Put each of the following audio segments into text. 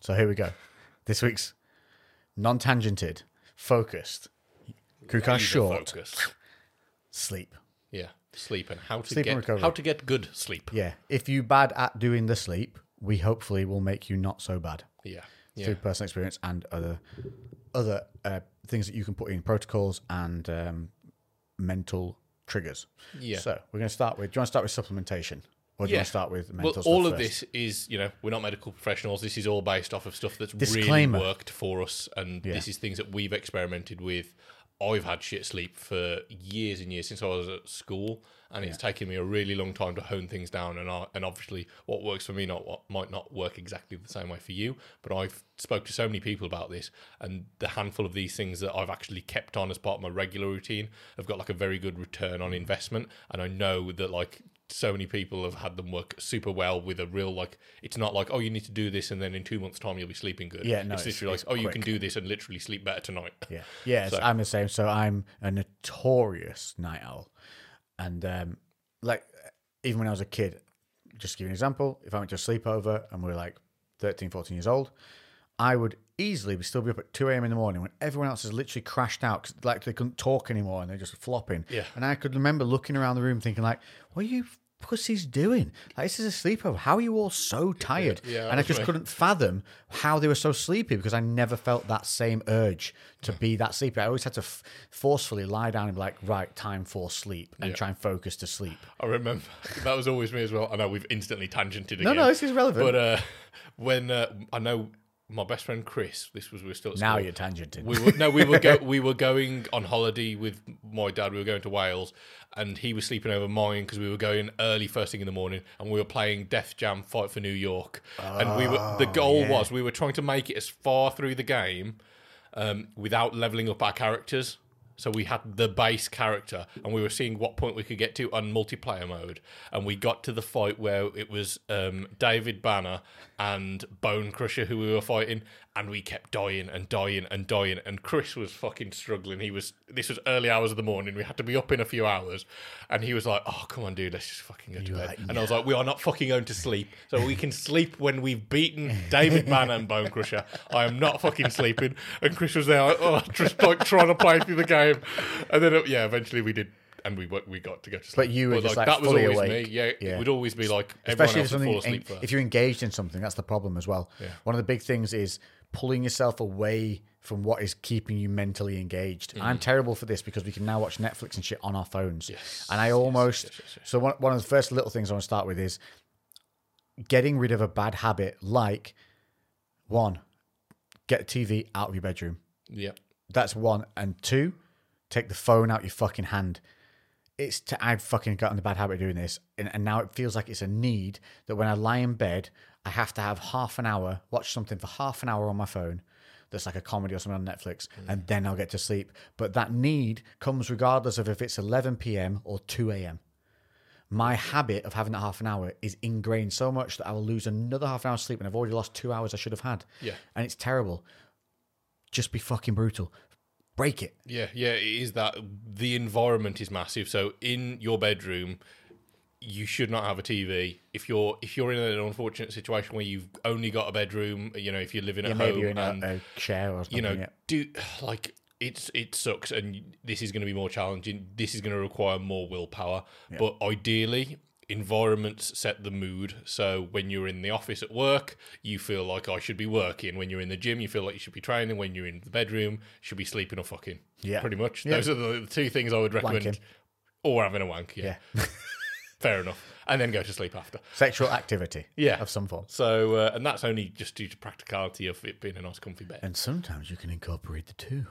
So here we go. This week's non-tangented, focused, Kukai short, sleep. Yeah, sleep and how to get good sleep. Yeah, if you're bad at doing the sleep, we hopefully will make you not so bad. Yeah, yeah. Through personal experience and other things that you can put in protocols and mental triggers. Yeah. So we're going to start with. Do you want to start with supplementation? Or do you want to start with mental stuff all of first? This is, you know, we're not medical professionals. This is all based off of stuff that's really worked for us. And this is things that we've experimented with. I've had shit sleep for years and years since I was at school. And it's taken me a really long time to hone things down. And obviously what works for me might not work exactly the same way for you. But I've spoke to so many people about this. And the handful of these things that I've actually kept on as part of my regular routine have got like a very good return on investment. And I know that like... so many people have had them work super well with a real, like, it's not like, oh, you need to do this and then in 2 months' time you'll be sleeping good. Yeah, no, it's literally it's like, oh, quick. You can do this and literally sleep better tonight. Yeah, yeah, so. I'm the same. So I'm a notorious night owl. And, like, even when I was a kid, just to give you an example, if I went to a sleepover and we were, like, 13, 14 years old, I would easily still be up at 2 a.m. in the morning when everyone else has literally crashed out because, like, they couldn't talk anymore and they're just flopping. Yeah. And I could remember looking around the room thinking, like, what are you... pussy's doing? Like, this is a sleepover. How are you all so tired? Yeah, and I just couldn't fathom how they were so sleepy because I never felt that same urge to be that sleepy. I always had to forcefully lie down and be like, right, time for sleep and try and focus to sleep. I remember that was always me as well. I know we've instantly tangented again. No, this is relevant. But when I know my best friend Chris, this was we were still at school. Now you're tangenting. We were going on holiday with my dad. We were going to Wales, and he was sleeping over mine because we were going early first thing in the morning, and we were playing Death Jam, Fight for New York, and the goal was we were trying to make it as far through the game without leveling up our characters. So we had the base character, and we were seeing what point we could get to on multiplayer mode. And we got to the fight where it was David Banner and Bone Crusher who we were fighting, and we kept dying. And Chris was fucking struggling. This was early hours of the morning. We had to be up in a few hours. And he was like, oh, come on, dude, let's just fucking go to bed. And I was like, we are not fucking going to sleep. So we can sleep when we've beaten David Banner and Bone Crusher. I am not fucking sleeping. And Chris was there, just like trying to play through the game. And then, eventually we did, and we got to go to sleep. But you were just like that fully was always awake. Me. Yeah, it would always be like everyone else would fall asleep first. If you're engaged in something, that's the problem as well. Yeah. One of the big things is pulling yourself away from what is keeping you mentally engaged. Mm. I'm terrible for this because we can now watch Netflix and shit on our phones. Yes. And I almost... Yes. So one of the first little things I want to start with is getting rid of a bad habit like, one, get the TV out of your bedroom. Yeah. That's one. And two... take the phone out your fucking hand. I've fucking gotten the bad habit of doing this, and now it feels like it's a need that when I lie in bed, I have to have watch something for half an hour on my phone that's like a comedy or something on Netflix, and then I'll get to sleep. But that need comes regardless of if it's 11 p.m. or 2 a.m. My habit of having that half an hour is ingrained so much that I will lose another half an hour sleep, and I've already lost 2 hours I should have had. Yeah. And it's terrible. Just be fucking brutal. Break it. Yeah, it is that. The environment is massive. So in your bedroom, you should not have a TV. If you're in an unfortunate situation where you've only got a bedroom, you know, if you're living at home, maybe you're in a chair or something. You know, it sucks, and this is going to be more challenging. This is going to require more willpower. Yeah. But ideally, environments set the mood. So when you're in the office at work, you feel like I should be working. When you're in the gym, you feel like you should be training. When you're in the bedroom, you should be sleeping or fucking. Yeah, pretty much. Yeah. Those are the two things I would recommend. Wanking. Or having a wank. Yeah. Fair enough. And then go to sleep after. Sexual activity. Yeah. Of some form. So, and that's only just due to practicality of it being a nice comfy bed. And sometimes you can incorporate the two.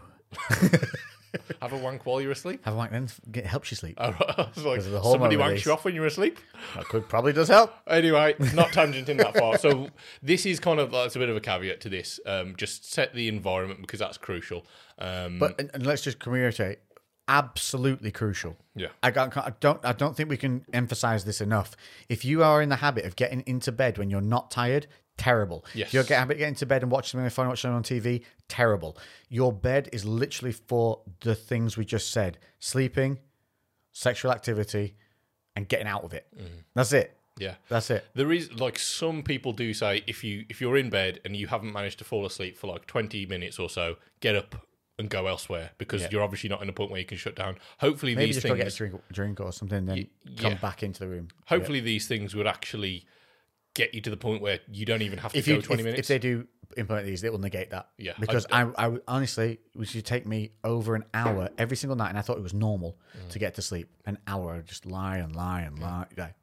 Have a wank while you're asleep. Have a wank, then it helps you sleep. Oh, I was like, somebody wanks you off when you're asleep. That probably does help. Anyway, not tangenting that far. So this is kind of, that's a bit of a caveat to this. Just set the environment because that's crucial. But let's just communicate. Absolutely crucial. Yeah, I don't think we can emphasize this enough. If you are in the habit of getting into bed when you're not tired, terrible. Yes. If you're getting to bed and watching something on your phone, watching something on TV, terrible. Your bed is literally for the things we just said: sleeping, sexual activity, and getting out of it. That's it. Yeah, that's it. There is, like, some people do say if you're in bed and you haven't managed to fall asleep for like 20 minutes or so, get up and go elsewhere, because you're obviously not in a point where you can shut down. Hopefully maybe these things, maybe just go get a drink or something, then come back into the room. Hopefully these things would actually get you to the point where you don't even have to go 20 minutes. If they do implement these, it will negate that. Yeah, because I honestly, it should take me over an hour every single night, and I thought it was normal to get to sleep. An hour, I'd just lie and lie.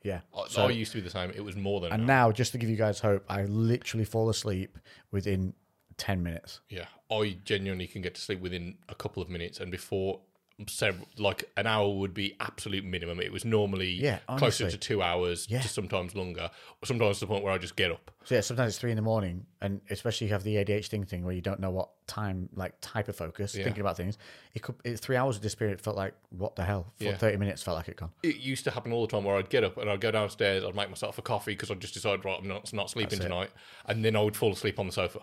Yeah. So I used to be the same. It was more than. And now, just to give you guys hope, I literally fall asleep within 10 minutes. Yeah, I genuinely can get to sleep within a couple of minutes, and before several, like an hour would be absolute minimum. It was normally closer to 2 hours, to sometimes longer, or sometimes to the point where I just get up. So yeah, sometimes it's 3 a.m, and especially if you have the ADHD thing where you don't know what time, like type of focus, thinking about things. It could 3 hours of disappearing. It felt like, what the hell? For 30 minutes felt like it gone. It used to happen all the time where I'd get up and I'd go downstairs, I'd make myself a coffee because I'd just decided, right, I'm not sleeping tonight. And then I would fall asleep on the sofa.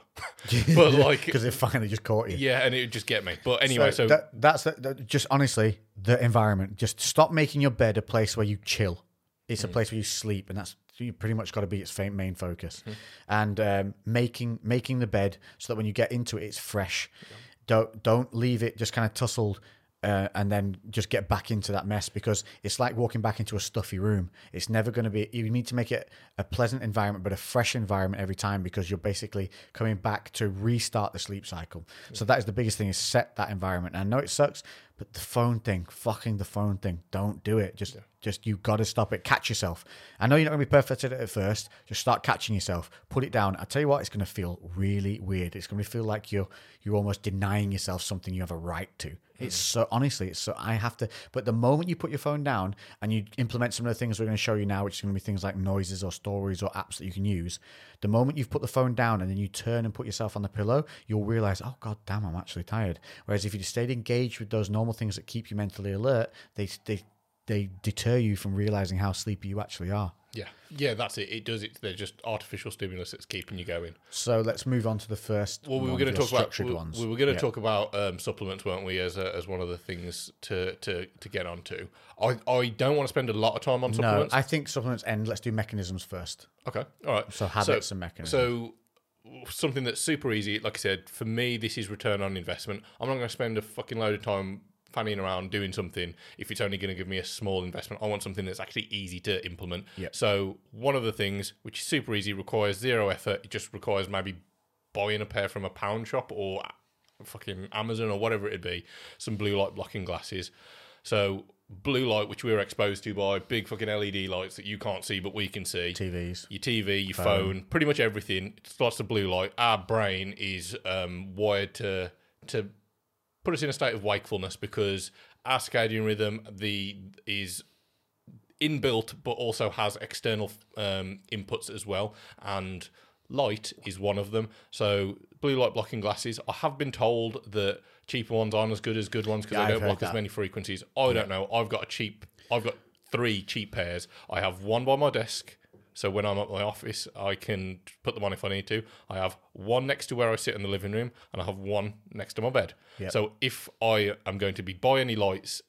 But like, because it finally just caught you. Yeah, and it would just get me. But anyway, so. That's just honestly, the environment. Just stop making your bed a place where you chill. It's a place where you sleep, and that's you pretty much got to be its main focus. Mm-hmm. And making the bed so that when you get into it, it's fresh. Yeah. Don't leave it just kind of tussled, and then just get back into that mess, because it's like walking back into a stuffy room. It's never going to be. You need to make it a pleasant environment, but a fresh environment every time, because you're basically coming back to restart the sleep cycle. Yeah. So that is the biggest thing: is set that environment. And I know it sucks, but the phone thing, fucking the phone thing, don't do it. Just you got to stop it. Catch yourself. I know you're not going to be perfect at it at first. Just start catching yourself. Put it down. I tell you what, it's going to feel really weird. It's going to feel like you're almost denying yourself something you have a right to. Mm-hmm. It's so, honestly, it's so, I have to. But the moment you put your phone down and you implement some of the things we're going to show you now, which is going to be things like noises or stories or apps that you can use, the moment you've put the phone down and then you turn and put yourself on the pillow, you'll realize, oh god damn, I'm actually tired. Whereas if you stayed engaged with those normal things that keep you mentally alert, they deter you from realizing how sleepy you actually are. Yeah, that's it. It does it. They're just artificial stimulus that's keeping you going. So let's move on to the first. Well, we were going to talk about ones. We were going to talk about supplements, weren't we? As one of the things to get onto. I don't want to spend a lot of time on supplements. No, I think supplements end. Let's do mechanisms first. Okay, all right. So habits and mechanisms. So something that's super easy. Like I said, for me, this is return on investment. I'm not going to spend a fucking load of time fanning around doing something if it's only going to give me a small investment. I want something that's actually easy to implement. Yep. So one of the things, which is super easy, requires zero effort. It just requires maybe buying a pair from a pound shop or fucking Amazon or whatever it'd be, some blue light blocking glasses. So blue light, which we were exposed to by big fucking LED lights that you can't see but we can see. TVs. Your TV, your phone, pretty much everything. It's lots of blue light. Our brain is wired to put us in a state of wakefulness, because our circadian rhythm is inbuilt but also has external inputs as well, and light is one of them. So blue light blocking glasses, I have been told that cheaper ones aren't as good as good ones because they don't block as many frequencies. I don't know. I've got three cheap pairs. I have one by my desk, so when I'm at my office, I can put them on if I need to. I have one next to where I sit in the living room, and I have one next to my bed. Yep. So if I am going to be by any lights,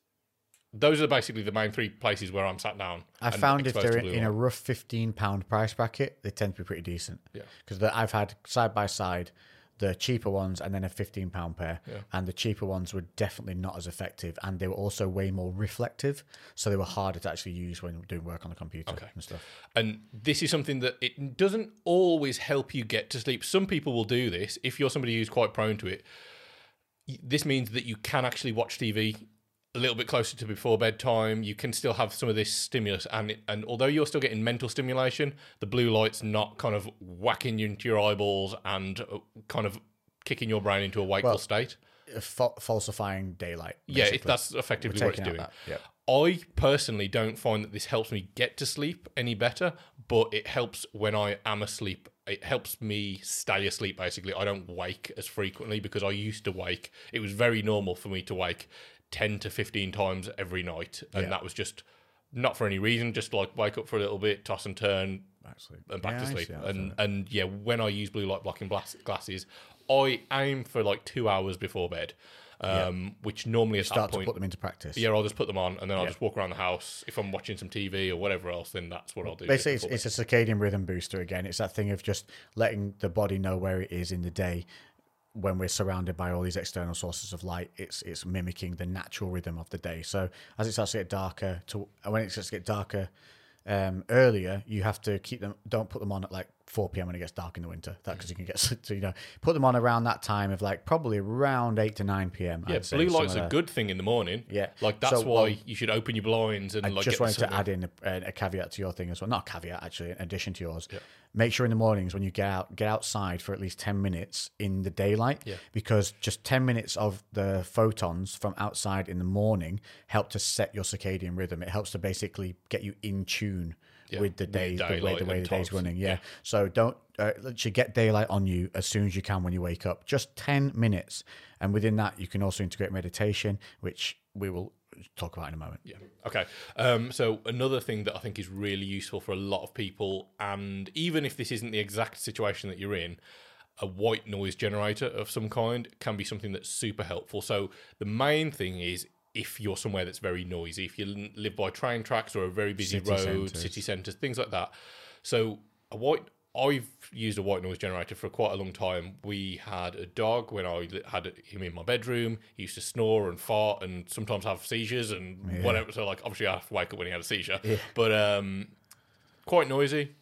those are basically the main three places where I'm sat down. I found if they're in a rough £15 price bracket, they tend to be pretty decent. Yeah, because I've had side by side the cheaper ones and then a £15 pair. Yeah. And the cheaper ones were definitely not as effective, and they were also way more reflective, so they were harder to actually use when doing work on the computer and stuff. And this is something that it doesn't always help you get to sleep. Some people will do this. If you're somebody who's quite prone to it, this means that you can actually watch TV a little bit closer to before bedtime. You can still have some of this stimulus, and although you're still getting mental stimulation, the blue light's not kind of whacking you into your eyeballs and kind of kicking your brain into a wakeful state. Falsifying daylight. Basically. Yeah, that's effectively what it's doing. Yep. I personally don't find that this helps me get to sleep any better, but it helps when I am asleep. It helps me stay asleep, basically. I don't wake as frequently, because I used to wake. It was very normal for me to wake 10 to 15 times every night, and that was just not for any reason, just like wake up for a little bit, toss and turn, and back to sleep. And yeah, when I use blue light blocking glasses, I aim for like 2 hours before bed, which normally at that point... Start to put them into practice. Yeah, I'll just put them on, and then I'll just walk around the house. If I'm watching some TV or whatever else, then that's what I'll do. Basically, it's a circadian rhythm booster again. It's that thing of just letting the body know where it is in the day when we're surrounded by all these external sources of light. It's mimicking the natural rhythm of the day. So as it starts to get darker, earlier, you have to keep them, don't put them on at like 4 p.m. when it gets dark in the winter. That because you can get, so, you know, put them on around that time of like probably around 8 to 9 p.m. Yeah, blue light's a good thing in the morning. Yeah. Like that's why you should open your blinds and I just wanted to add in a caveat to your thing as well. Not a caveat, actually, in addition to yours. Yeah. Make sure in the mornings when you get outside for at least 10 minutes in the daylight because just 10 minutes of the photons from outside in the morning help to set your circadian rhythm. It helps to basically get you in tune with the days, the way the day's running. Yeah. So don't let you get daylight on you as soon as you can when you wake up. Just 10 minutes. And within that, you can also integrate meditation, which we will talk about in a moment. Yeah. Okay. So another thing that I think is really useful for a lot of people, and even if this isn't the exact situation that you're in, a white noise generator of some kind can be something that's super helpful. So the main thing is, if you're somewhere that's very noisy, if you live by train tracks or a very busy road, city centres, things like that. So I've used a white noise generator for quite a long time. We had a dog when I had him in my bedroom. He used to snore and fart and sometimes have seizures and whatever. So like, obviously I have to wake up when he had a seizure. Yeah. But quite noisy,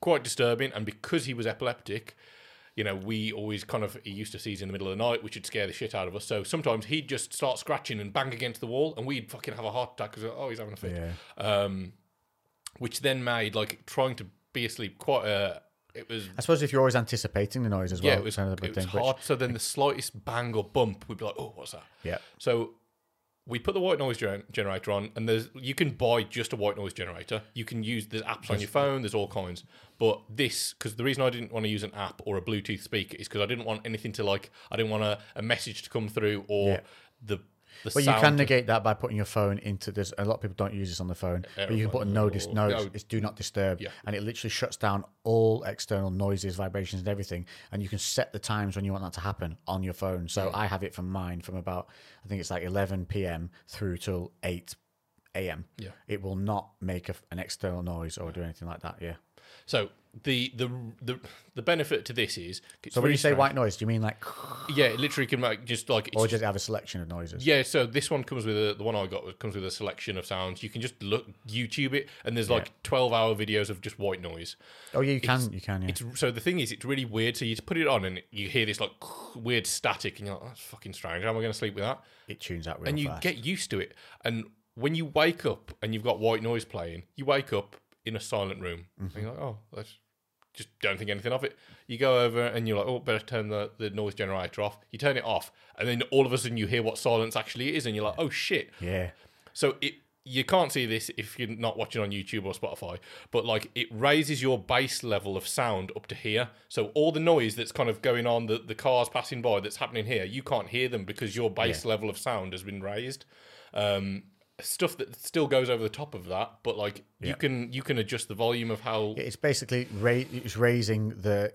quite disturbing. And because he was epileptic, you know, we always he used to seize in the middle of the night, which would scare the shit out of us. So sometimes he'd just start scratching and bang against the wall, and we'd fucking have a heart attack because, he's having a fit. Yeah. Which then made, trying to be asleep quite it was... I suppose if you're always anticipating the noise as well. Yeah, it was hard. So then the slightest bang or bump, we'd be like, oh, what's that? Yeah. So we put the white noise generator on, and you can buy just a white noise generator. You can use... There's apps on your phone, there's all kinds. But this... Because the reason I didn't want to use an app or a Bluetooth speaker is because I didn't want anything to, I didn't want a message to come through or the sound. Well, you can negate that by putting your phone into... There's a lot of people don't use this on the phone. But you can put a no, it's do not disturb. Yeah. And it literally shuts down all external noises, vibrations, and everything. And you can set the times when you want that to happen on your phone. So I have it from mine from about... I think it's 11 p.m. through till 8 a.m. Yeah. It will not make an external noise or do anything like that, So the benefit to this is... So when you say white noise, do you mean like... Yeah, it literally can make just like... Or just have a selection of noises. Yeah, so this one comes with the one I got comes with a selection of sounds. You can just YouTube it, and there's 12-hour videos of just white noise. Oh, yeah, you can, yeah. So the thing is, it's really weird. So you just put it on and you hear this weird static and you're like, oh, that's fucking strange. How am I going to sleep with that? It tunes out real fast. And you get used to it. And when you wake up and you've got white noise playing, you wake up in a silent room. Mm-hmm. And you're like, oh, that's... Just don't think anything of it. You go over and you're like, oh, better turn the noise generator off. You turn it off, and then all of a sudden you hear what silence actually is, and you're like, oh, shit. Yeah. So you can't see this if you're not watching on YouTube or Spotify, but it raises your bass level of sound up to here. So all the noise that's going on, the cars passing by that's happening here, you can't hear them because your bass level of sound has been raised. Stuff that still goes over the top of that, but you can adjust the volume of how it's basically raising the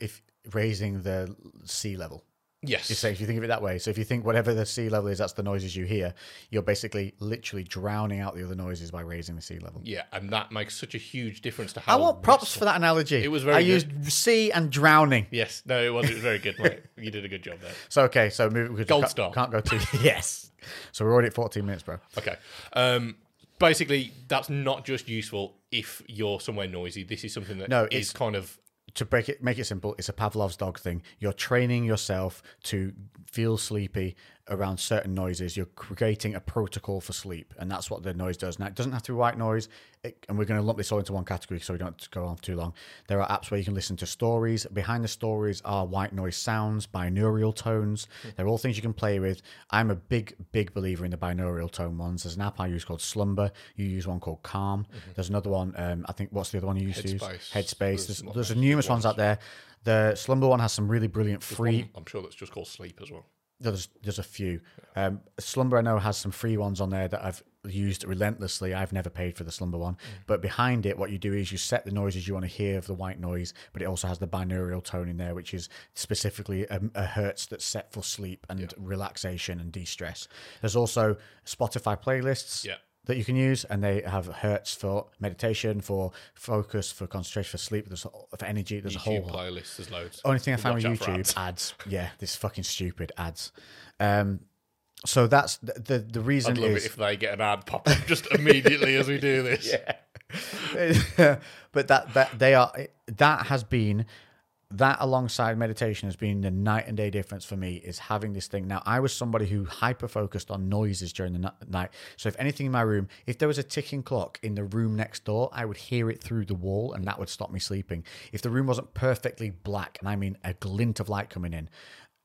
sea level. Yes, if you think of it that way. So if you think whatever the sea level is, that's the noises you hear. You're basically literally drowning out the other noises by raising the sea level. Yeah, and that makes such a huge difference to how. I want props for that analogy. It was very. I used sea and drowning. Yes, no, it was. It was very good, mate. You did a good job there. So okay, so moving gold star can't go too. Yes. So we're already at 14 minutes, bro. Okay. Basically, that's not just useful if you're somewhere noisy. This is something that is kind of... To make it simple, it's a Pavlov's dog thing. You're training yourself to feel sleepy around certain noises. You're creating a protocol for sleep, and that's what the noise does. Now, it doesn't have to be white noise, and we're going to lump this all into one category so we don't have to go on for too long. There are apps where you can listen to stories. Behind the stories are white noise sounds, binaural tones. They're all things you can play with. I'm a big, big believer in the binaural tone ones. There's an app I use called Slumber. You use one called Calm. Mm-hmm. There's another one, I think, what's the other one you used to use? Headspace. There's numerous ones out there. The Slumber one has some really brilliant free... One, I'm sure that's just called Sleep as well. There's a few. Slumber, I know, has some free ones on there that I've used relentlessly. I've never paid for the Slumber one. But behind it, what you do is you set the noises you want to hear of the white noise, but it also has the binaural tone in there, which is specifically a hertz that's set for sleep and relaxation and de-stress. There's also Spotify playlists that you can use, and they have hertz for meditation, for focus, for concentration, for sleep, for energy. There's YouTube a whole playlist. There's loads. Only thing I found with YouTube ads. Yeah, this fucking stupid ads. So that's the reason. I'd love it if they get an ad pop up just immediately as we do this. Yeah, but that alongside meditation has been the night and day difference for me, is having this thing. Now, I was somebody who hyper-focused on noises during the night. So if anything in my room, if there was a ticking clock in the room next door, I would hear it through the wall, and that would stop me sleeping. If the room wasn't perfectly black, and I mean a glint of light coming in,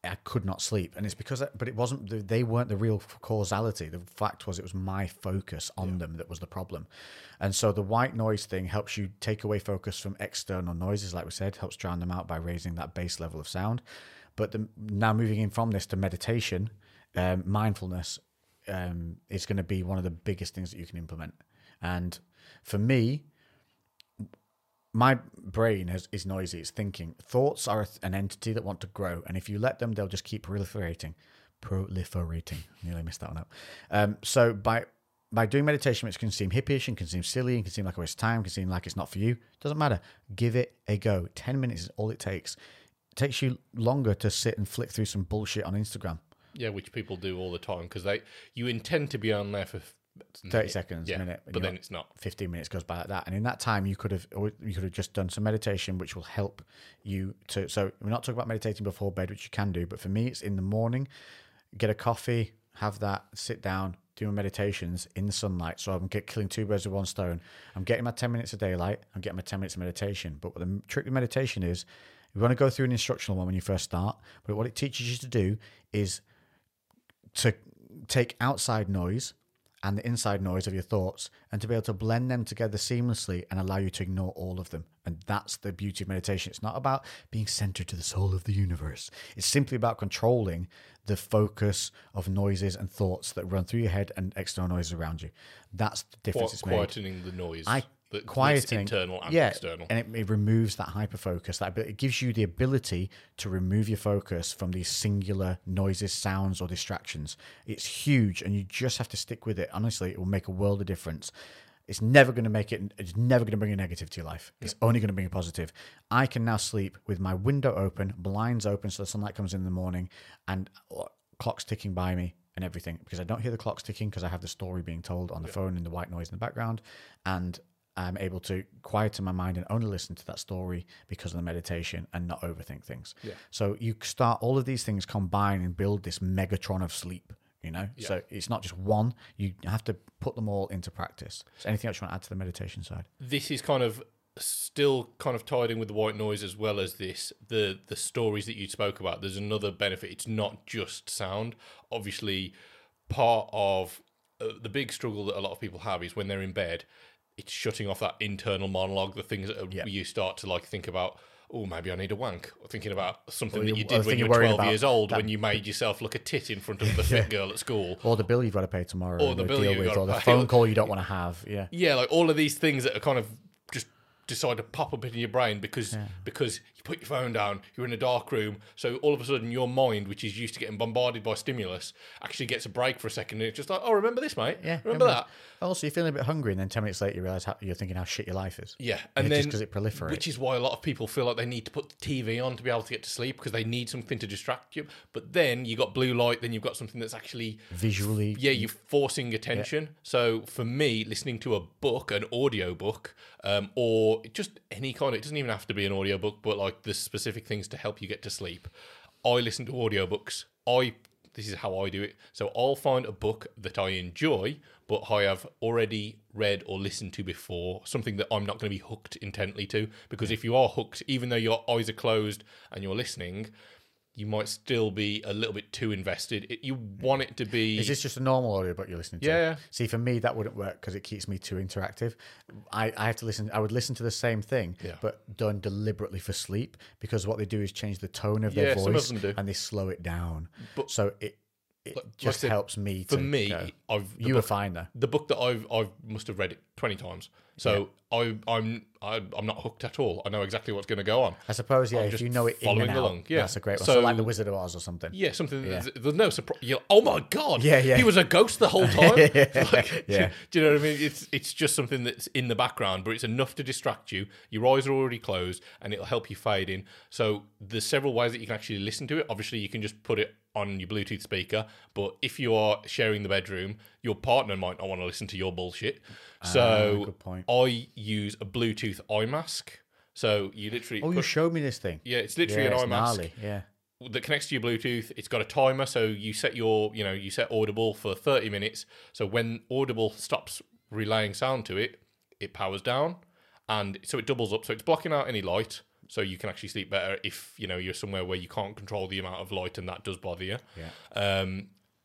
I could not sleep. And it's because, but it wasn't, they weren't the real causality. The fact was, it was my focus on them that was the problem. And so the white noise thing helps you take away focus from external noises, like we said, helps drown them out by raising that base level of sound. But now moving in from this to meditation, mindfulness is going to be one of the biggest things that you can implement. And for me, my brain is noisy. It's thinking. Thoughts are an entity that want to grow, and if you let them, they'll just keep proliferating. Nearly missed that one out. So by doing meditation, which can seem hippyish and can seem silly and can seem like a waste of time, can seem like it's not for you, doesn't matter. Give it a go. 10 minutes is all it takes. It takes you longer to sit and flick through some bullshit on Instagram. Yeah, which people do all the time, because you intend to be on there for 30 seconds, a minute, but then it's not. 15 minutes goes by like that, and in that time you could have just done some meditation, which will help you to. So we're not talking about meditating before bed, which you can do, but for me it's in the morning. Get a coffee, have that, sit down, do my meditations in the sunlight. So I'm killing two birds with one stone. I'm getting my 10 minutes of daylight, I'm getting my 10 minutes of meditation. But what the trick with meditation is, you want to go through an instructional one when you first start, but what it teaches you to do is to take outside noise and the inside noise of your thoughts, and to be able to blend them together seamlessly and allow you to ignore all of them. And that's the beauty of meditation. It's not about being centered to the soul of the universe. It's simply about controlling the focus of noises and thoughts that run through your head and external noises around you. That's the difference it's made. Quietening the noise. Quietening internal and external. And it removes that hyper-focus. It gives you the ability to remove your focus from these singular noises, sounds, or distractions. It's huge, and you just have to stick with it. Honestly, it will make a world of difference. It's never going to it's never going to bring a negative to your life. It's only going to bring a positive. I can now sleep with my window open, blinds open, so the sunlight comes in the morning, and clocks ticking by me and everything, because I don't hear the clocks ticking, because I have the story being told on the phone and the white noise in the background, and I'm able to quieten my mind and only listen to that story because of the meditation and not overthink things. Yeah. So you start, all of these things combine and build this megatron of sleep, you know? Yeah. So it's not just one, you have to put them all into practice. So anything else you want to add to the meditation side? This is kind of still kind of tied in with the white noise as well as this, the stories that you spoke about. There's another benefit. It's not just sound. Obviously, part of the big struggle that a lot of people have is when they're in bed, it's shutting off that internal monologue, the things that you start to like think about. Oh, maybe I need a wank. Or thinking about something that you did when you were 12 years old, when you made yourself look a tit in front of the fit girl at school, or the bill you've got to pay tomorrow, or the bill you've got to pay, or the phone call you don't want to have. Yeah, like all of these things that are kind of just decide to pop up in your brain because you put your phone down, you're in a dark room, so all of a sudden your mind, which is used to getting bombarded by stimulus, actually gets a break for a second, and it's just like, oh, remember this, mate? Yeah, remember that. Also, you're feeling a bit hungry, and then 10 minutes later you realise you're thinking how shit your life is. Yeah, and then just because it proliferates. Which is why a lot of people feel like they need to put the TV on to be able to get to sleep, because they need something to distract you. But then you got blue light, then you've got something that's actually visually. Yeah, you're forcing attention. Yeah. So for me, listening to a book, an audio book, or just any kind of, it doesn't even have to be an audio book, but like the specific things to help you get to sleep. I listen to audiobooks. This is how I do it. So I'll find a book that I enjoy, but I have already read or listened to before, something that I'm not going to be hooked intently to, because if you are hooked, even though your eyes are closed and you're listening, you might still be a little bit too invested. You want it to be... Is this just a normal audiobook you're listening to? Yeah. See, for me, that wouldn't work because it keeps me too interactive. I have to listen. I would listen to the same thing, but done deliberately for sleep, because what they do is change the tone of their voice, some of them do, and they slow it down. But, so it just helps me to. For me, go. You were fine there. The book that I must have read it 20 times. So yeah. I'm not hooked at all. I know exactly what's going to go on. I suppose, yeah, if you know it in and along, out, yeah. That's a great one. So like The Wizard of Oz or something. Yeah, something. Yeah. There's no surprise. You're like, oh my God. Yeah, yeah. He was a ghost the whole time. Like, yeah. Do you know what I mean? It's just something that's in the background, but it's enough to distract you. Your eyes are already closed and it'll help you fade in. So there's several ways that you can actually listen to it. Obviously, you can just put it on your Bluetooth speaker, but if you are sharing the bedroom, your partner might not want to listen to your bullshit. So good point. I use a Bluetooth eye mask. So you literally... you showed me this thing. Yeah, it's literally an eye mask. Gnarly. Yeah. That connects to your Bluetooth. It's got a timer, so you set your Audible for 30 minutes. So when Audible stops relaying sound to it, it powers down, and so it doubles up. So it's blocking out any light, so you can actually sleep better if you're somewhere where you can't control the amount of light, and that does bother you. Yeah.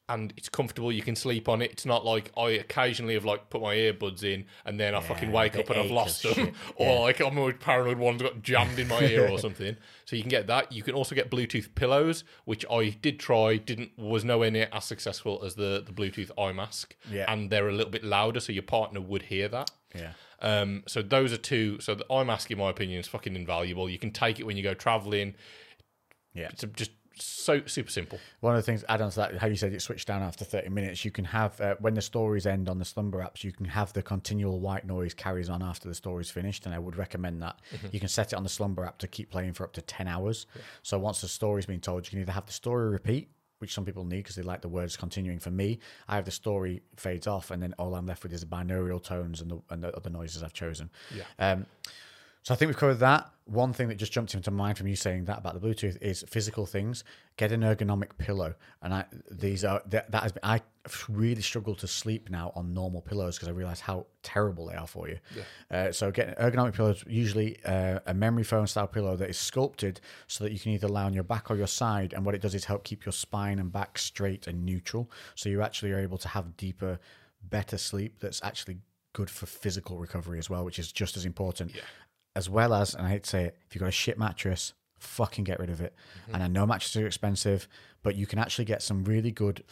And it's comfortable. You can sleep on it. It's not like I occasionally have put my earbuds in and then I fucking wake up and I've lost them. Shit. Or I'm always paranoid one's got jammed in my ear or something. So you can get that. You can also get Bluetooth pillows, which I did try, was nowhere near as successful as the Bluetooth eye mask. Yeah. And they're a little bit louder, so your partner would hear that. Yeah. So those are two. So the eye mask, in my opinion, is fucking invaluable. You can take it when you go traveling. Yeah. It's just... so super simple. One of the things, add on to that, how you said it switched down after 30 minutes, you can have, when the stories end on the Slumber apps, you can have the continual white noise carries on after the story's finished, and I would recommend that. Mm-hmm. You can set it on the Slumber app to keep playing for up to 10 hours. Yeah. So once the story's been told, you can either have the story repeat, which some people need because they like the words continuing. For me, I have the story fades off, and then all I'm left with is the binaural tones and the other noises I've chosen. Yeah. So I think we've covered that. One thing that just jumped into mind from you saying that about the Bluetooth is physical things. Get an ergonomic pillow, and I really struggle to sleep now on normal pillows because I realise how terrible they are for you. Yeah. So get an ergonomic pillow, usually a memory foam style pillow that is sculpted so that you can either lie on your back or your side, and what it does is help keep your spine and back straight and neutral, so you actually are able to have deeper, better sleep that's actually good for physical recovery as well, which is just as important. Yeah. As well as, and I hate to say it, if you've got a shit mattress, fucking get rid of it. Mm-hmm. And I know mattresses are expensive, but you can actually get some really good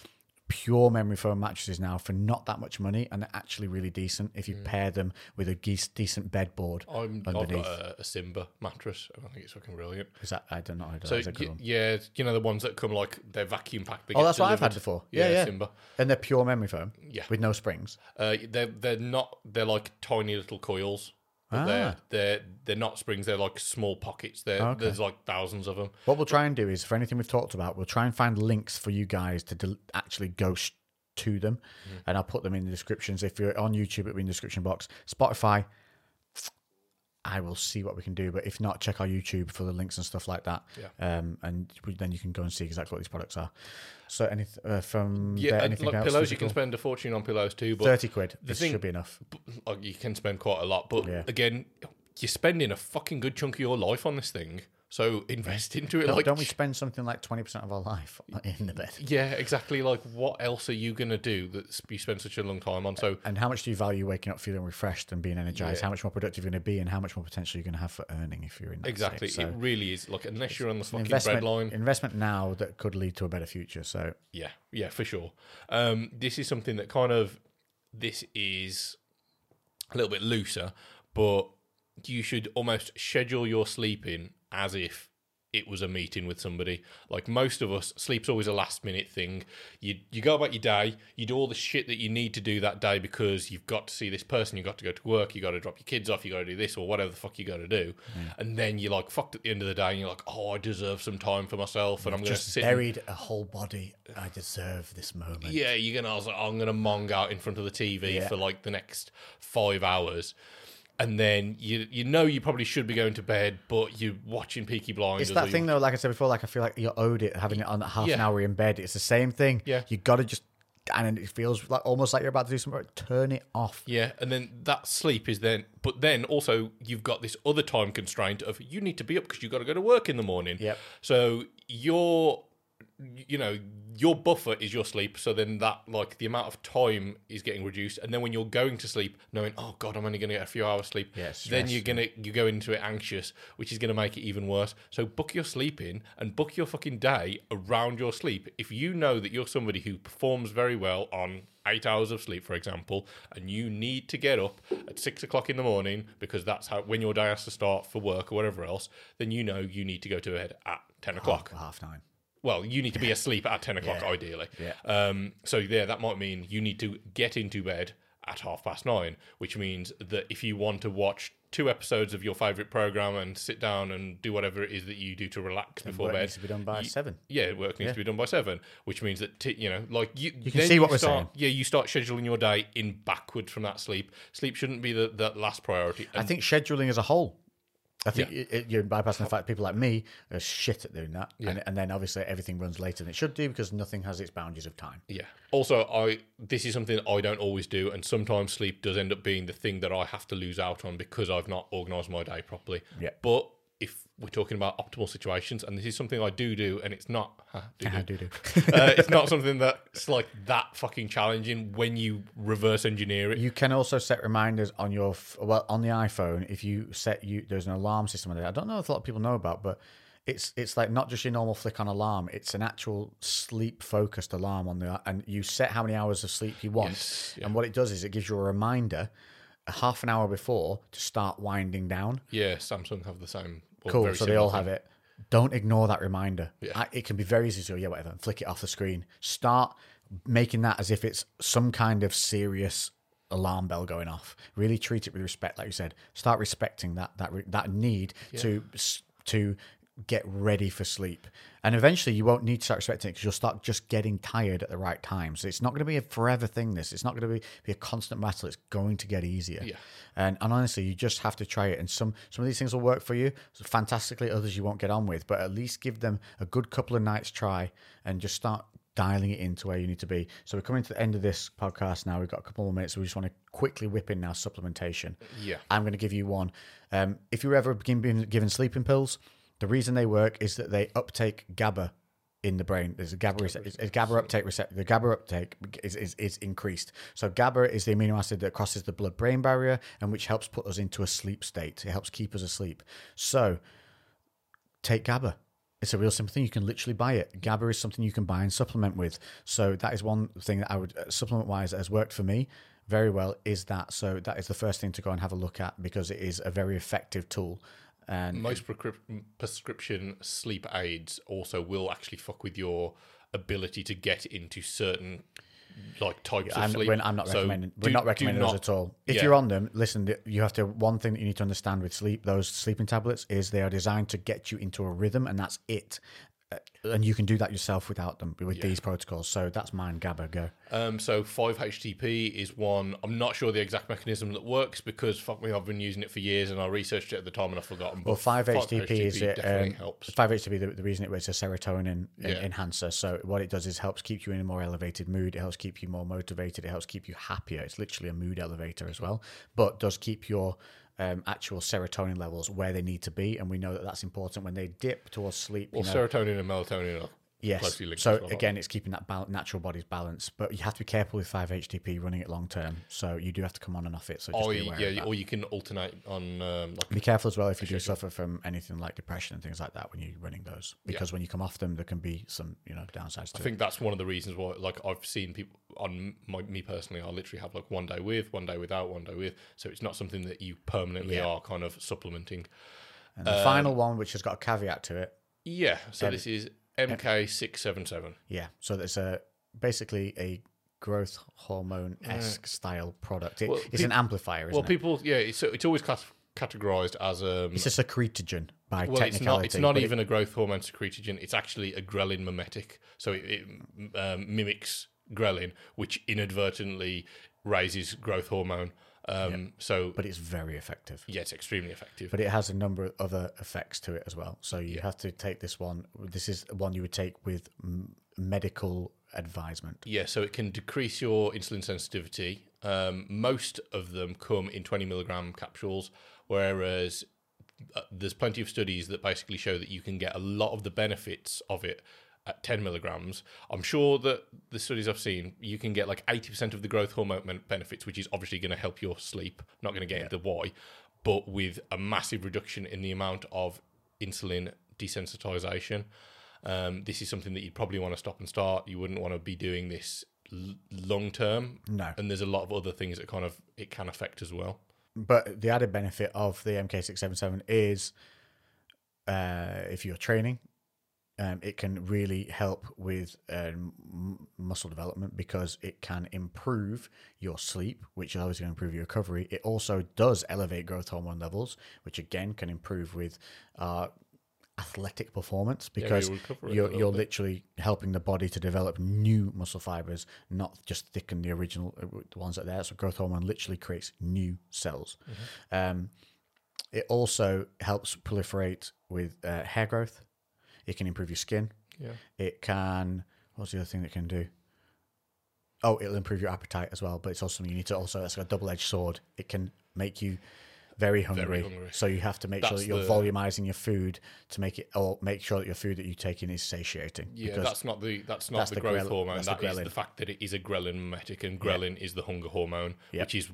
pure memory foam mattresses now for not that much money, and they're actually really decent if you pair them with a decent bedboard underneath. I've got a Simba mattress. I think it's fucking brilliant. Is that, I don't know. So yeah, the ones that come like they're vacuum packed. They that's delivered. What I've had before. Yeah, Simba. And they're pure memory foam. Yeah, with no springs. They're not. They're like tiny little coils. They're not springs. They're like small pockets. There's like thousands of them. What we'll try and do is, for anything we've talked about, we'll try and find links for you guys to actually go to them, and I'll put them in the descriptions. If you're on YouTube, it'll be in the description box. Spotify, I will see what we can do, but if not, check our YouTube for the links and stuff like that. Yeah. And then you can go and see exactly what these products are. So anything else? Pillows, you can spend a fortune on pillows too. But 30 quid, should be enough. You can spend quite a lot, but again, you're spending a fucking good chunk of your life on this thing. So invest into it. Don't we spend something like 20% of our life in the bed? Yeah, exactly. What else are you going to do that you spend such a long time on? So, and how much do you value waking up feeling refreshed and being energized? Yeah. How much more productive you're going to be, and how much more potential you're going to have for earning if you're in that exactly. state. So it really is. Unless you're on the fucking breadline. Investment now that could lead to a better future. So yeah, for sure. This is something that this is a little bit looser, but you should almost schedule your sleep in as if it was a meeting with somebody. Most of us, sleep's always a last minute thing. You go about your day, you do all the shit that you need to do that day because you've got to see this person, you've got to go to work, you've got to drop your kids off, you've got to do this or whatever the fuck you got to do. Mm. And then you're fucked at the end of the day and you're I deserve some time for myself and I'm going to sit... buried a whole body. I deserve this moment. Yeah, I'm going to mong out in front of the TV for the next 5 hours. And then you probably should be going to bed, but you're watching Peaky Blinders. It's that thing though, like I said before, I feel like you're owed it having it on at half an hour in bed. It's the same thing. Yeah. You gotta just, and it feels almost like you're about to do something, turn it off. Yeah, and then that sleep is then, but then also you've got this other time constraint of you need to be up because you've got to go to work in the morning. Yep. So you're you know, your buffer is your sleep, so then that, like, the amount of time is getting reduced, and then when you're going to sleep knowing, oh god, I'm only going to get a few hours sleep, then you go into it anxious, which is going to make it even worse. So book your sleep in and book your fucking day around your sleep. If you know that you're somebody who performs very well on 8 hours of sleep, for example, and you need to get up at 6 o'clock in the morning because that's how when your day has to start for work or whatever else, then you know you need to go to bed at 10 o'clock, half nine. Well, you need to be asleep at 10 o'clock, ideally. Yeah. So that might mean you need to get into bed at 9:30, which means that if you want to watch 2 episodes of your favourite programme and sit down and do whatever it is that you do to relax before bed, needs to be done by 7. Yeah, work needs to be done by 7, which means that, you can see what we're saying. Yeah, you start scheduling your day in backwards from that sleep. Sleep shouldn't be the last priority. And I think scheduling as a whole. I think you're bypassing the fact people like me are shit at doing that. Yeah. And then obviously everything runs later than it should do because nothing has its boundaries of time. Yeah. Also, this is something that I don't always do, and sometimes sleep does end up being the thing that I have to lose out on because I've not organised my day properly. Yeah. But if we're talking about optimal situations, and this is something I do, and it's not... it's not something that's like that fucking challenging when you reverse engineer it. You can also set reminders on your... on the iPhone, if you set... there's an alarm system on there. I don't know if a lot of people know about, but it's like not just your normal flick-on alarm. It's an actual sleep-focused alarm on there, and you set how many hours of sleep you want. Yes, yeah. And what it does is it gives you a reminder... half an hour before to start winding down. Yeah, Samsung have the same. Cool, so they all have it. Don't ignore that reminder. Yeah. It can be very easy to and flick it off the screen. Start making that as if it's some kind of serious alarm bell going off. Really treat it with respect, like you said. Start respecting that need to get ready for sleep. And eventually you won't need to start expecting it because you'll start just getting tired at the right time. So it's not going to be a forever thing, this. It's not going to be a constant battle. It's going to get easier. Yeah. And honestly, you just have to try it. And some of these things will work for you fantastically. Others you won't get on with. But at least give them a good couple of nights try and just start dialing it into where you need to be. So we're coming to the end of this podcast now. We've got a couple more minutes. So we just want to quickly whip in now supplementation. Yeah. I'm going to give you one. If you're ever being given sleeping pills, the reason they work is that they uptake GABA in the brain. There's a GABA uptake receptor. The GABA uptake is increased. So GABA is the amino acid that crosses the blood-brain barrier and which helps put us into a sleep state. It helps keep us asleep. So take GABA. It's a real simple thing. You can literally buy it. GABA is something you can buy and supplement with. So that is one thing that I would, supplement-wise, that has worked for me very well is that. So that is the first thing to go and have a look at because it is a very effective tool. And most prescription sleep aids also will actually fuck with your ability to get into certain like types of sleep. We're not recommending those at all. If you're on them, listen, one thing that you need to understand with sleep, those sleeping tablets, is they are designed to get you into a rhythm, and that's it. And you can do that yourself without them, with these protocols. So that's mine, GABA, go. So 5-HTP is one. I'm not sure the exact mechanism that works because, fuck me, I've been using it for years and I researched it at the time and I've forgotten. Well, 5-HTP definitely helps. 5-HTP, the reason it's a serotonin enhancer. So what it does is helps keep you in a more elevated mood. It helps keep you more motivated. It helps keep you happier. It's literally a mood elevator as well, but does keep your... actual serotonin levels where they need to be, and we know that that's important when they dip towards sleep. Well, serotonin and melatonin are closely linked. So again, it's keeping that natural body's balance, but you have to be careful with 5-HTP running it long term. So you do have to come on and off it. So just be aware of that. Or you can alternate on. Be careful as well if you do suffer from anything like depression and things like that when you're running those, because when you come off them, there can be some downsides. I think that's one of the reasons why. Like I've seen people on me personally, I literally have like one day with, one day without, one day with. So it's not something that you permanently are kind of supplementing. And the final one, which has got a caveat to it. Yeah. So this is. MK-677. Yeah, so that's basically a growth hormone-esque style product. It's an amplifier, isn't it? Well, people, it's always categorised as a... It's a secretogen by technicality. It's not even a growth hormone secretogen. It's actually a ghrelin mimetic. So it mimics ghrelin, which inadvertently raises growth hormone. But it's very effective. Yeah, it's extremely effective. But it has a number of other effects to it as well. So you have to take this one. This is one you would take with medical advisement. Yeah, so it can decrease your insulin sensitivity. Most of them come in 20 milligram capsules, whereas there's plenty of studies that basically show that you can get a lot of the benefits of it at 10 milligrams, I'm sure that the studies I've seen, you can get like 80% of the growth hormone benefits, which is obviously going to help your sleep. I'm not going to get into why, but with a massive reduction in the amount of insulin desensitization. This is something that you'd probably want to stop and start. You wouldn't want to be doing this long term. No. And there's a lot of other things that kind of it can affect as well. But the added benefit of the MK-677 is if you're training, it can really help with muscle development because it can improve your sleep, which is always going to improve your recovery. It also does elevate growth hormone levels, which again can improve with athletic performance because you're literally helping the body to develop new muscle fibers, not just thicken the original ones that are there. So growth hormone literally creates new cells. Mm-hmm. It also helps proliferate with hair growth. It can improve your skin. Yeah. It can, what's the other thing it can do? Oh, it'll improve your appetite as well, but it's also something you need to also, it's like a double-edged sword. It can make you very hungry. So you have to make sure that you're volumizing your food to make it, or make sure that your food that you take in is satiating. Yeah, that's not the growth hormone. That is the fact that it is a ghrelin mimetic, and ghrelin is the hunger hormone, which is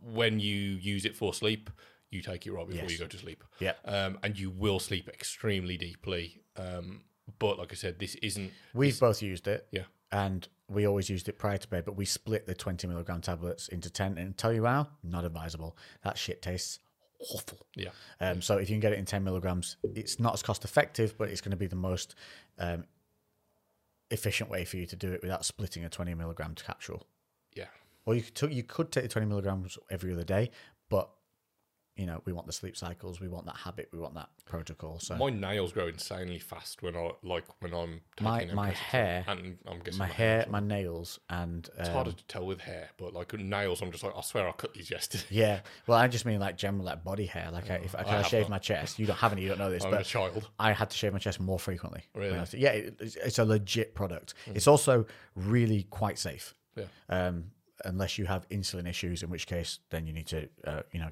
when you use it for sleep, you take it right before you go to sleep. Yeah. And you will sleep extremely deeply. But like I said, this isn't... We've both used it. Yeah. And we always used it prior to bed, but we split the 20 milligram tablets into 10. And tell you how, not advisable. That shit tastes awful. Yeah. So if you can get it in 10 milligrams, it's not as cost effective, but it's going to be the most efficient way for you to do it without splitting a 20 milligram capsule. Yeah. Or you could take the 20 milligrams every other day, but... You know, we want the sleep cycles, we want that habit, we want that protocol. So my nails grow insanely fast when I'm taking my hair, and I'm guessing my hair, my nails, and it's harder to tell with hair, but like nails, I'm just like, I swear I cut these yesterday. Yeah, well, I just mean like general like body hair. Like if I shave my chest, you don't have any, you don't know this. I'm but a child. I had to shave my chest more frequently. Really? Yeah, it's a legit product. Mm. It's also really quite safe. Yeah. Unless you have insulin issues, in which case then you need to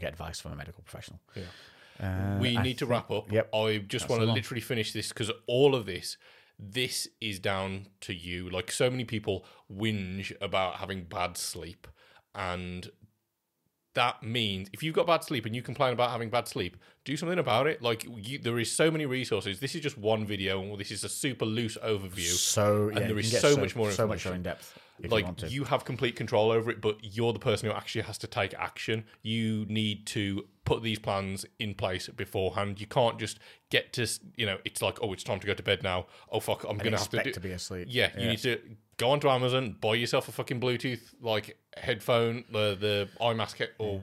get advice from a medical professional. Yeah. We need to wrap up. Yep. I just want to literally finish this because all of this is down to you. Like so many people whinge about having bad sleep, and that means if you've got bad sleep and you complain about having bad sleep, do something about it. Like there is so many resources. This is just one video, and this is a super loose overview. So yeah, and there is so much more information. So much more in depth. Like you have complete control over it, but you're the person who actually has to take action. You need to put these plans in place beforehand. You can't just get to, it's like, oh, it's time to go to bed now. Oh, fuck, I'm going to have to... expect to be asleep. Yeah, you need to go onto Amazon, buy yourself a fucking Bluetooth, like, headphone, the iMask or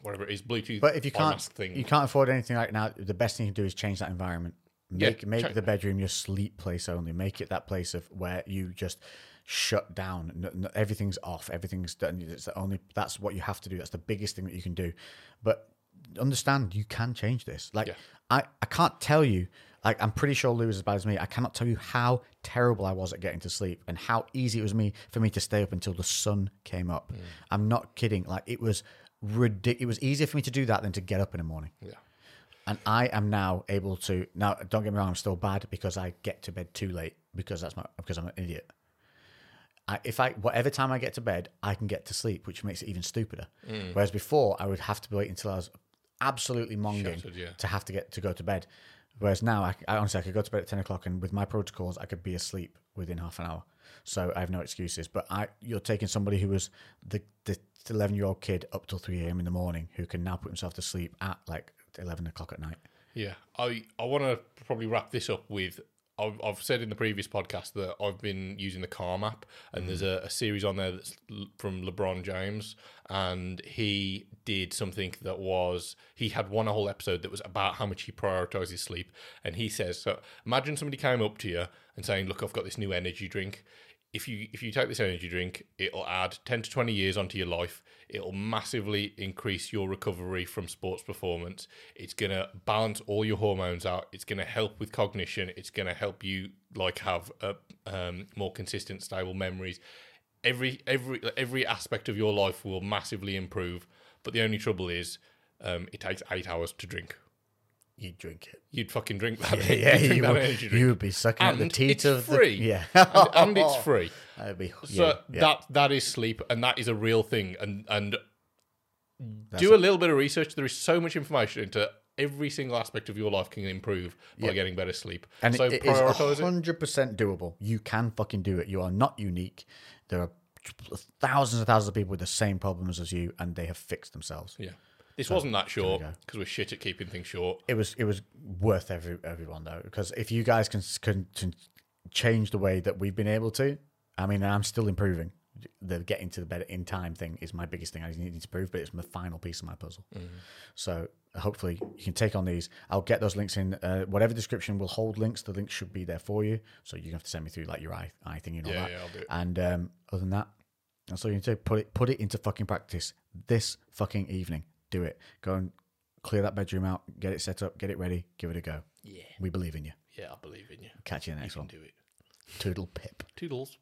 whatever it is, Bluetooth. But if you can't, afford anything right now, the best thing you can do is change that environment. Make the bedroom your sleep place only. Make it that place of where you just... shut down. No, everything's off. Everything's done. That's what you have to do. That's the biggest thing that you can do. But understand, you can change this. Like I can't tell you. Like I'm pretty sure Lou is as bad as me. I cannot tell you how terrible I was at getting to sleep and how easy it was for me to stay up until the sun came up. Mm. I'm not kidding. Like it was ridiculous. It was easier for me to do that than to get up in the morning. Yeah. And I am now able to. Now, don't get me wrong. I'm still bad because I get to bed too late because I'm an idiot. Whatever time I get to bed, I can get to sleep, which makes it even stupider. Mm. Whereas before, I would have to wait until I was absolutely monging to have to get to go to bed. Whereas now, I honestly could go to bed at 10 o'clock, and with my protocols, I could be asleep within half an hour. So I have no excuses. But you're taking somebody who was the 11-year-old kid up till 3 a.m. in the morning who can now put himself to sleep at like 11 o'clock at night. Yeah, I want to probably wrap this up with... I've said in the previous podcast that I've been using the Calm app, and there's a series on there that's from LeBron James, and he did something that was, he had one whole episode that was about how much he prioritizes sleep, and he says, so imagine somebody came up to you and saying, look, I've got this new energy drink. If you take this energy drink, it'll add 10 to 20 years onto your life. It'll massively increase your recovery from sports performance. It's going to balance all your hormones out. It's going to help with cognition. It's going to help you like have more consistent, stable memories. Every aspect of your life will massively improve. But the only trouble is it takes 8 hours to drink. you'd drink it. You'd fucking drink that. You would be sucking out the teat of the... Yeah. and it's free. That is sleep, and that is a real thing. And do a little bit of research. There is so much information into every single aspect of your life can improve by getting better sleep. And so it is 100% doable. You can fucking do it. You are not unique. There are thousands and thousands of people with the same problems as you, and they have fixed themselves. Yeah. This wasn't that short because we're shit at keeping things short. It was worth everyone though, because if you guys can change the way that we've been able to, I mean, I'm still improving. The getting to the bed in time thing is my biggest thing I need to prove, but it's my final piece of my puzzle. Mm. So hopefully you can take on these. I'll get those links in whatever description will hold links. The links should be there for you, so you have to send me through like your eye thing and all that. Yeah, I'll do it. And other than that, that's all you need to do. Put it into fucking practice this fucking evening. Do it. Go and clear that bedroom out. Get it set up. Get it ready. Give it a go. Yeah. We believe in you. Yeah, I believe in you. Catch you in the next one. Do it. Toodle pip. Toodles.